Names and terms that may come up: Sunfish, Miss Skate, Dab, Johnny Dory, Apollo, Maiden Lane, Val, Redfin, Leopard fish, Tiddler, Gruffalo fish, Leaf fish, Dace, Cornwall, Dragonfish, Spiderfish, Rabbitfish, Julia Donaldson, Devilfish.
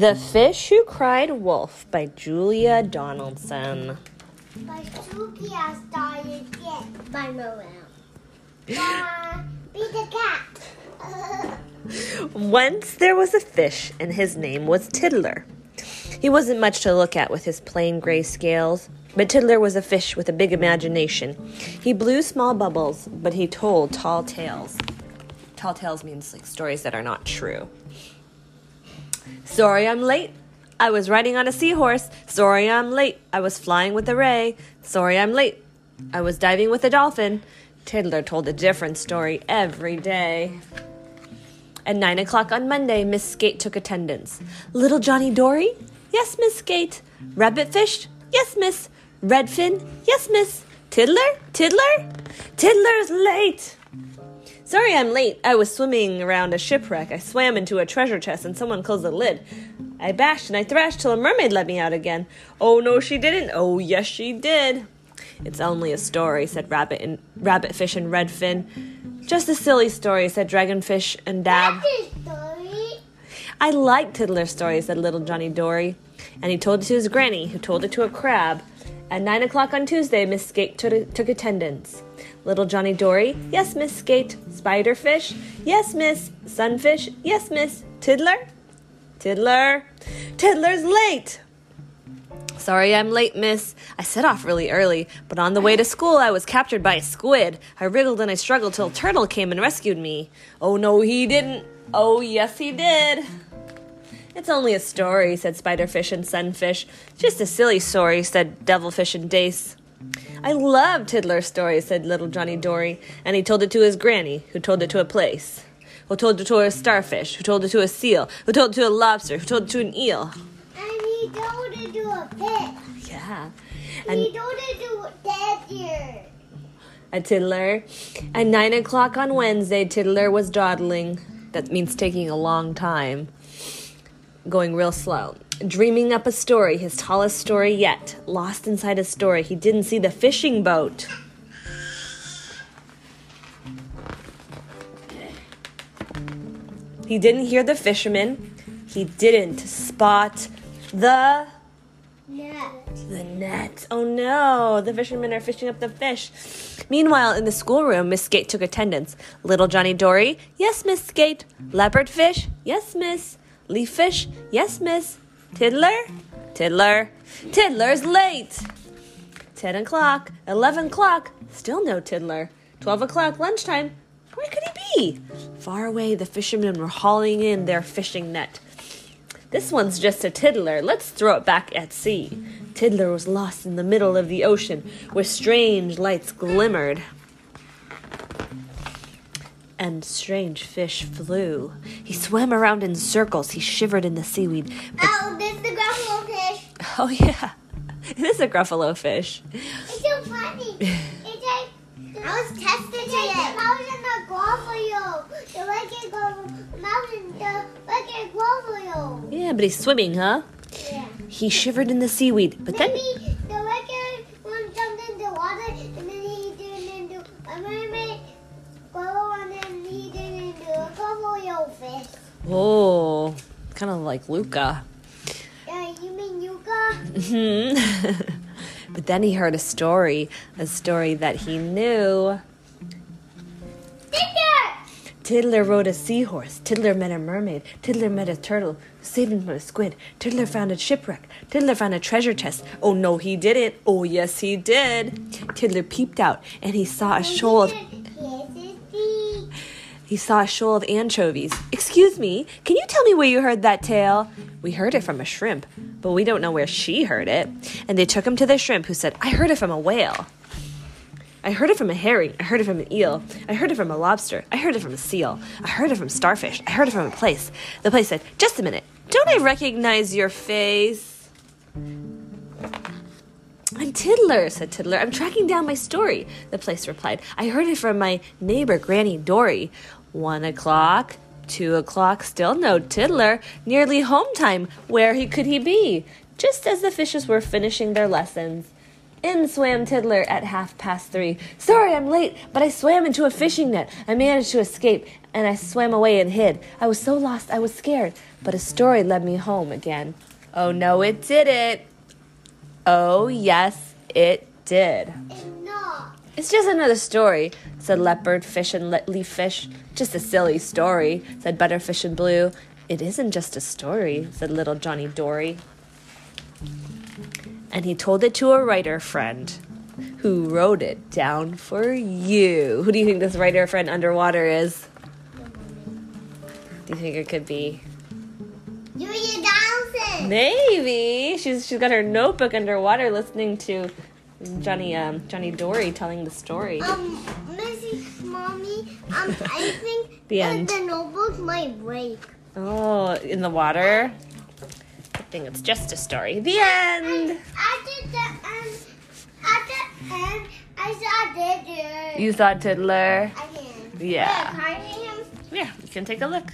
The Fish Who Cried Wolf by Julia Donaldson. By Julia Donaldson. By Moelle. Be the cat. Once there was a fish, and his name was Tiddler. He wasn't much to look at with his plain gray scales, but Tiddler was a fish with a big imagination. He blew small bubbles, but he told tall tales. Tall tales means like stories that are not true. Sorry I'm late. I was riding on a seahorse. Sorry I'm late. I was flying with a ray. Sorry I'm late. I was diving with a dolphin. Tiddler told a different story every day. At 9 o'clock on Monday, Miss Skate took attendance. Little Johnny Dory? Yes, Miss Skate. Rabbitfish? Yes, Miss. Redfin? Yes, Miss. Tiddler? Tiddler? Tiddler's late! Sorry I'm late. I was swimming around a shipwreck. I swam into a treasure chest and someone closed the lid. I bashed and I thrashed till a mermaid let me out again. Oh, no, she didn't. Oh, yes, she did. It's only a story, said Rabbitfish and Redfin. Just a silly story, said Dragonfish and Dab. I like Tiddler's story, said little Johnny Dory. And he told it to his granny, who told it to a crab. At 9 o'clock on Tuesday, Miss Skate took attendance. Little Johnny Dory, yes, Miss Skate. Spiderfish, yes, Miss. Sunfish, yes, Miss. Tiddler? Tiddler? Tiddler's late! Sorry I'm late, miss. I set off really early, but on the way to school I was captured by a squid. I wriggled and I struggled till Turtle came and rescued me. Oh, no, he didn't. Oh, yes, he did. It's only a story, said Spiderfish and Sunfish. Just a silly story, said Devilfish and Dace. I love Tiddler's story, said little Johnny Dory, and he told it to his granny, who told it to a place, who told it to a starfish, who told it to a seal, who told it to a lobster, who told it to an eel. Told it to a fish. Yeah. And he told it to a tiddler. A tiddler. At 9 o'clock on Wednesday, Tiddler was dawdling. That means taking a long time. Going real slow. Dreaming up a story, his tallest story yet. Lost inside a story. He didn't see the fishing boat. He didn't hear the fisherman. He didn't spot the net. The net. Oh no, the fishermen are fishing up the fish. Meanwhile, in the schoolroom, Miss Skate took attendance. Little Johnny Dory, yes, Miss Skate. Leopard fish, yes, Miss. Leaf fish, yes, Miss. Tiddler? Tiddler. Tiddler's late. 10 o'clock, 11 o'clock, still no Tiddler. 12 o'clock, lunchtime, where could he be? Far away, the fishermen were hauling in their fishing net. This one's just a tiddler. Let's throw it back at sea. Tiddler was lost in the middle of the ocean where strange lights glimmered and strange fish flew. He swam around in circles. He shivered in the seaweed. Oh, this is the Gruffalo fish. Oh, yeah. It is a Gruffalo fish. It's so funny. I was testing it. I was in the Gruffalo. Yeah, but he's swimming, huh? Yeah. He shivered in the seaweed, but maybe the regular one jumped into water, and then he turned into a mermaid, and then he turned into a Gruffalo fish. Oh, kind of like Luca. You mean Yuka? Mm-hmm. But then he heard a story that he knew. Tiddler rode a seahorse. Tiddler met a mermaid. Tiddler met a turtle, saved him from a squid. Tiddler found a shipwreck. Tiddler found a treasure chest. Oh, no, he didn't. Oh, yes, he did. Tiddler peeped out, and he saw a shoal of... He saw a shoal of anchovies. Excuse me, can you tell me where you heard that tale? We heard it from a shrimp, but we don't know where she heard it. And they took him to the shrimp, who said, I heard it from a whale. I heard it from a herring. I heard it from an eel. I heard it from a lobster. I heard it from a seal. I heard it from starfish. I heard it from a place. The place said, just a minute. Don't I recognize your face? I'm Tiddler, said Tiddler. I'm tracking down my story. The place replied, I heard it from my neighbor, Granny Dory. 1 o'clock, 2 o'clock, still no Tiddler. Nearly home time. Where could he be? Just as the fishes were finishing their lessons, In swam Tiddler at 3:30. Sorry I'm late, but I swam into a fishing net. I managed to escape, and I swam away and hid. I was so lost I was scared, but a story led me home again. Oh, no, it didn't. Oh, yes, it did. It's just another story, said Leopard fish and Leaf fish. Just a silly story, said Butterfish and Blue. It isn't just a story, said little Johnny Dory. And he told it to a writer friend who wrote it down for you. Who do you think this writer friend underwater is? Do you think it could be? Julia Donaldson. Maybe. She's got her notebook underwater listening to Johnny Dory telling the story. Mrs. Mommy, I think the notebook might break. Oh, in the water? I think it's just a story. The end. At the end, I saw Tiddler. You saw Tiddler? I can. Yeah. Can I him? Yeah, you can take a look.